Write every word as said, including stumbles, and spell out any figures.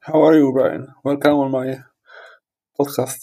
How are you, Brian? Welcome on my podcast.